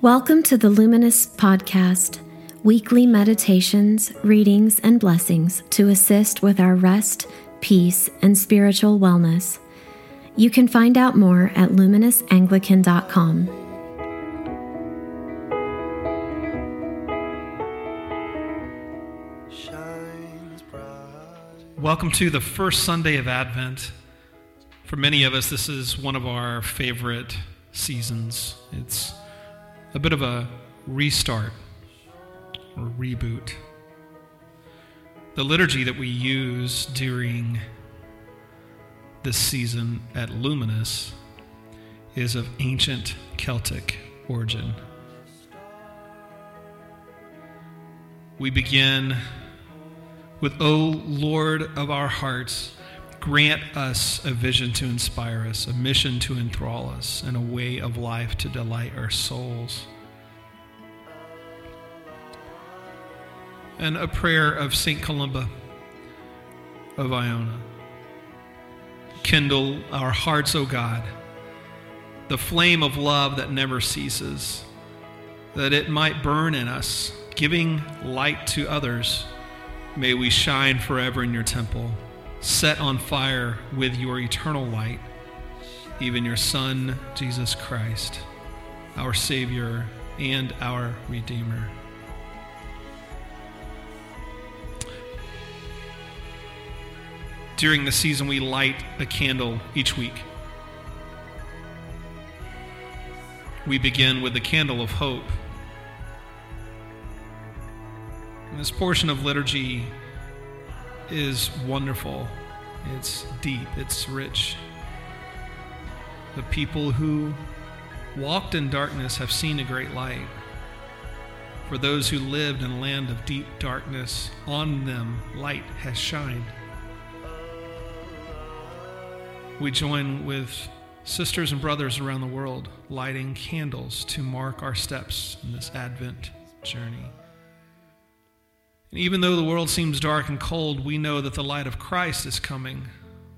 Welcome to the Luminous Podcast, weekly meditations, readings, and blessings to assist with our rest, peace, and spiritual wellness. You can find out more at LuminousAnglican.com. Welcome to the first Sunday of Advent. For many of us, this is one of our favorite seasons. It's a bit of a restart or reboot. The liturgy that we use during this season at Luminous is of ancient Celtic origin. We begin with, O Lord of our hearts, grant us a vision to inspire us, a mission to enthrall us, and a way of life to delight our souls. And a prayer of St. Columba of Iona. Kindle our hearts, O God, the flame of love that never ceases, that it might burn in us, giving light to others. May we shine forever in your temple, set on fire with your eternal light, even your Son, Jesus Christ, our Savior and our Redeemer. During the season, we light a candle each week. We begin with the candle of hope. And this portion of liturgy is wonderful. It's deep. It's rich. The people who walked in darkness have seen a great light. For those who lived in a land of deep darkness, on them light has shined. We join with sisters and brothers around the world lighting candles to mark our steps in this Advent journey. And even though the world seems dark and cold, we know that the light of Christ is coming.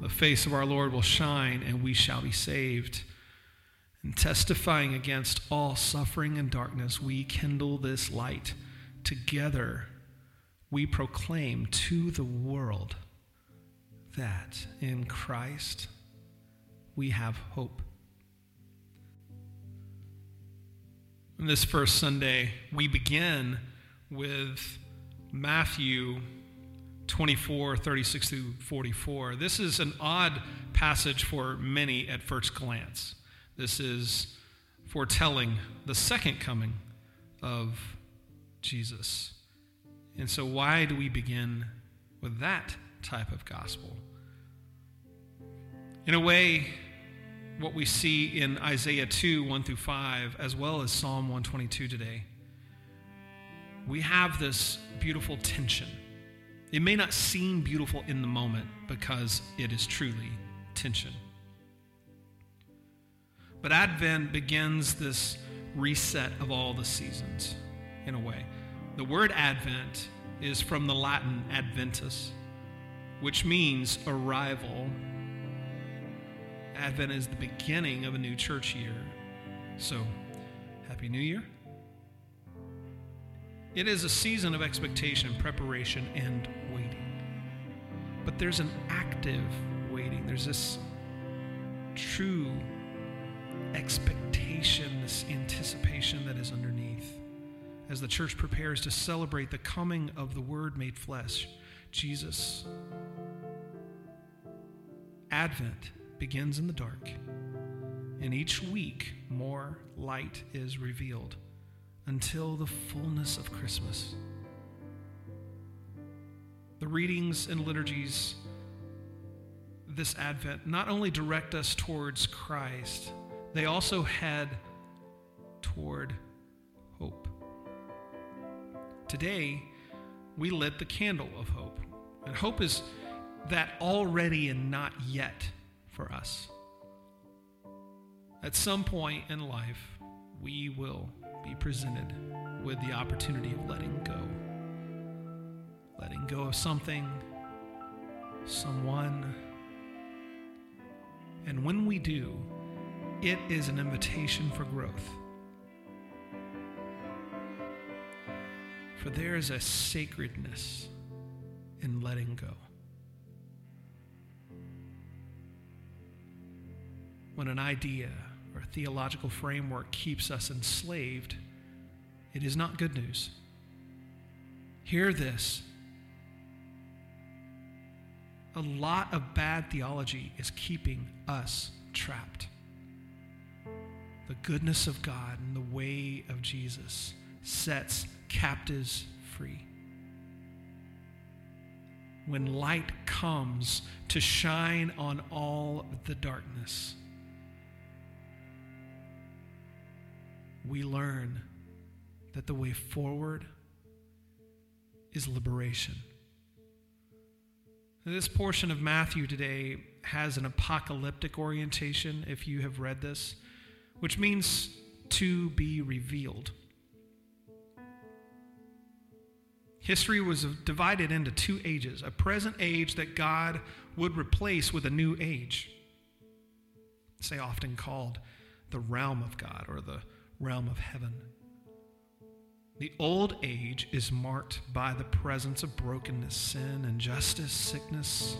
The face of our Lord will shine, and we shall be saved. And testifying against all suffering and darkness, we kindle this light. Together, we proclaim to the world that in Christ we have hope. And this first Sunday, we begin with Matthew 24, 36 through 44. This is an odd passage for many at first glance. This is foretelling the second coming of Jesus. And so why do we begin with that type of gospel? In a way, what we see in Isaiah 2, 1 through 5, as well as Psalm 122 today, we have this beautiful tension. It may not seem beautiful in the moment because it is truly tension. But Advent begins this reset of all the seasons, in a way. The word Advent is from the Latin adventus, which means arrival. Advent is the beginning of a new church year. So, Happy New Year. It is a season of expectation, preparation, and waiting. But there's an active waiting. There's this true expectation, this anticipation that is underneath. As the church prepares to celebrate the coming of the Word made flesh, Jesus. Advent begins in the dark, and each week more light is revealed, until the fullness of Christmas. The readings and liturgies this Advent not only direct us towards Christ, they also head toward hope. Today, we lit the candle of hope. And hope is that already and not yet for us. At some point in life, we will be presented with the opportunity of letting go. Letting go of something, someone. And when we do, it is an invitation for growth. For there is a sacredness in letting go. When an idea or a theological framework keeps us enslaved, it is not good news. Hear this. A lot of bad theology is keeping us trapped. The goodness of God and the way of Jesus sets captives free. When light comes to shine on all the darkness, we learn that the way forward is liberation. This portion of Matthew today has an apocalyptic orientation, if you have read this, which means to be revealed. History was divided into two ages, a present age that God would replace with a new age, say often called the realm of God or the realm of heaven. The old age is marked by the presence of brokenness, sin, injustice, sickness.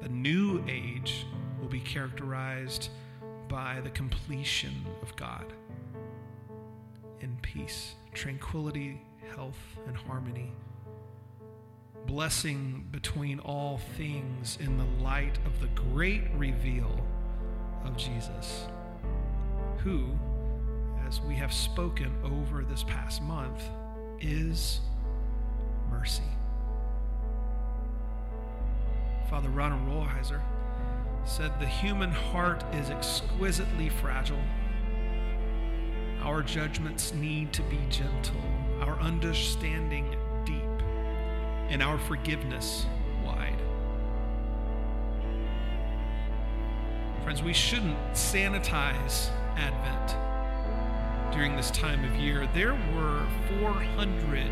The new age will be characterized by the completion of God in peace, tranquility, health, and harmony. Blessing between all things in the light of the great reveal of Jesus, who, as we have spoken over this past month, is mercy. Father Ronald Rollheiser said, "The human heart is exquisitely fragile. Our judgments need to be gentle, our understanding deep, and our forgiveness wide." Friends, we shouldn't sanitize Advent. During this time of year, there were 400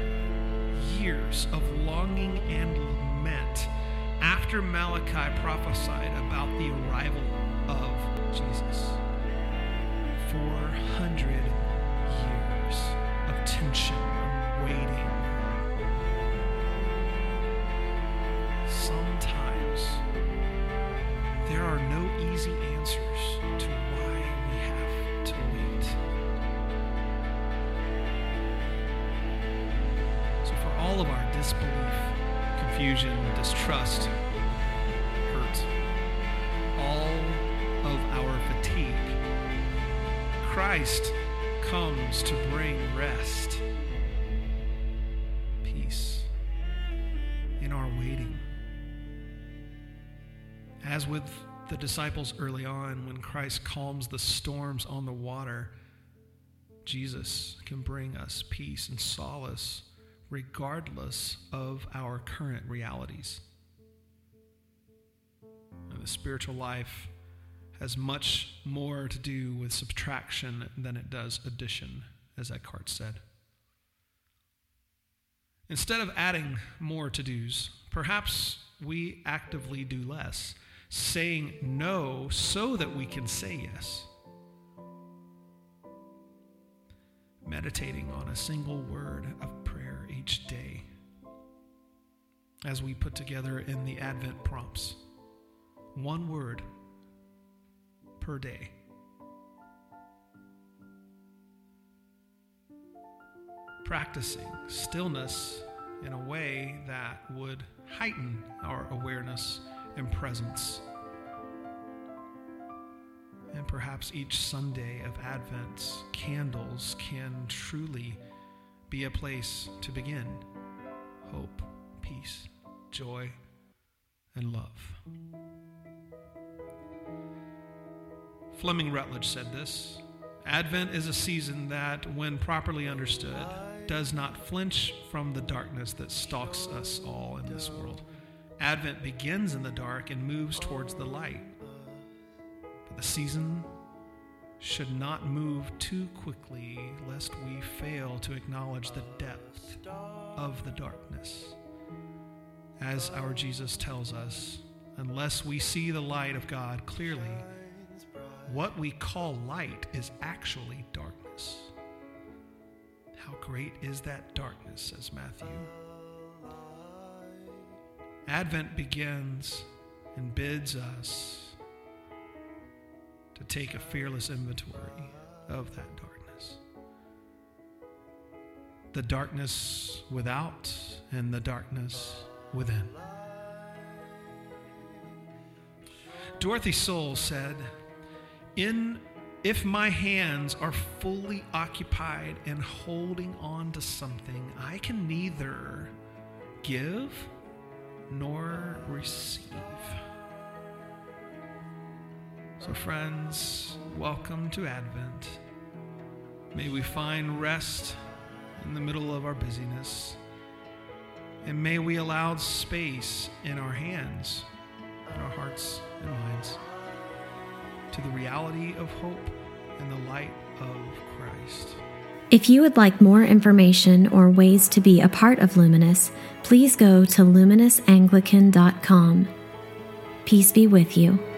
years of longing and lament after Malachi prophesied about the arrival of Jesus. 400 years of tension and waiting. Sometimes there are no easy answers to why we have to wait. All of our disbelief, confusion, distrust, hurt, all of our fatigue, Christ comes to bring rest, peace in our waiting. As with the disciples early on, when Christ calms the storms on the water, Jesus can bring us peace and solace regardless of our current realities. And the spiritual life has much more to do with subtraction than it does addition, as Eckhart said. Instead of adding more to-dos, perhaps we actively do less, saying no so that we can say yes. Meditating on a single word of prayer each day as we put together in the Advent prompts. One word per day. Practicing stillness in a way that would heighten our awareness and presence. And perhaps each Sunday of Advent, candles can truly be a place to begin hope, peace, joy, and love. Fleming Rutledge said this, Advent is a season that, when properly understood, does not flinch from the darkness that stalks us all in this world. Advent begins in the dark and moves towards the light. But the season should not move too quickly, lest we fail to acknowledge the depth of the darkness. As our Jesus tells us, unless we see the light of God clearly, what we call light is actually darkness. How great is that darkness, says Matthew. Advent begins and bids us to take a fearless inventory of that darkness. The darkness without and the darkness within. Dorothy Soule said, If my hands are fully occupied in holding on to something, I can neither give nor receive. So friends, welcome to Advent. May we find rest in the middle of our busyness, and may we allow space in our hands, in our hearts and minds, to the reality of hope and the light of Christ. If you would like more information or ways to be a part of Luminous, please go to LuminousAnglican.com. Peace be with you.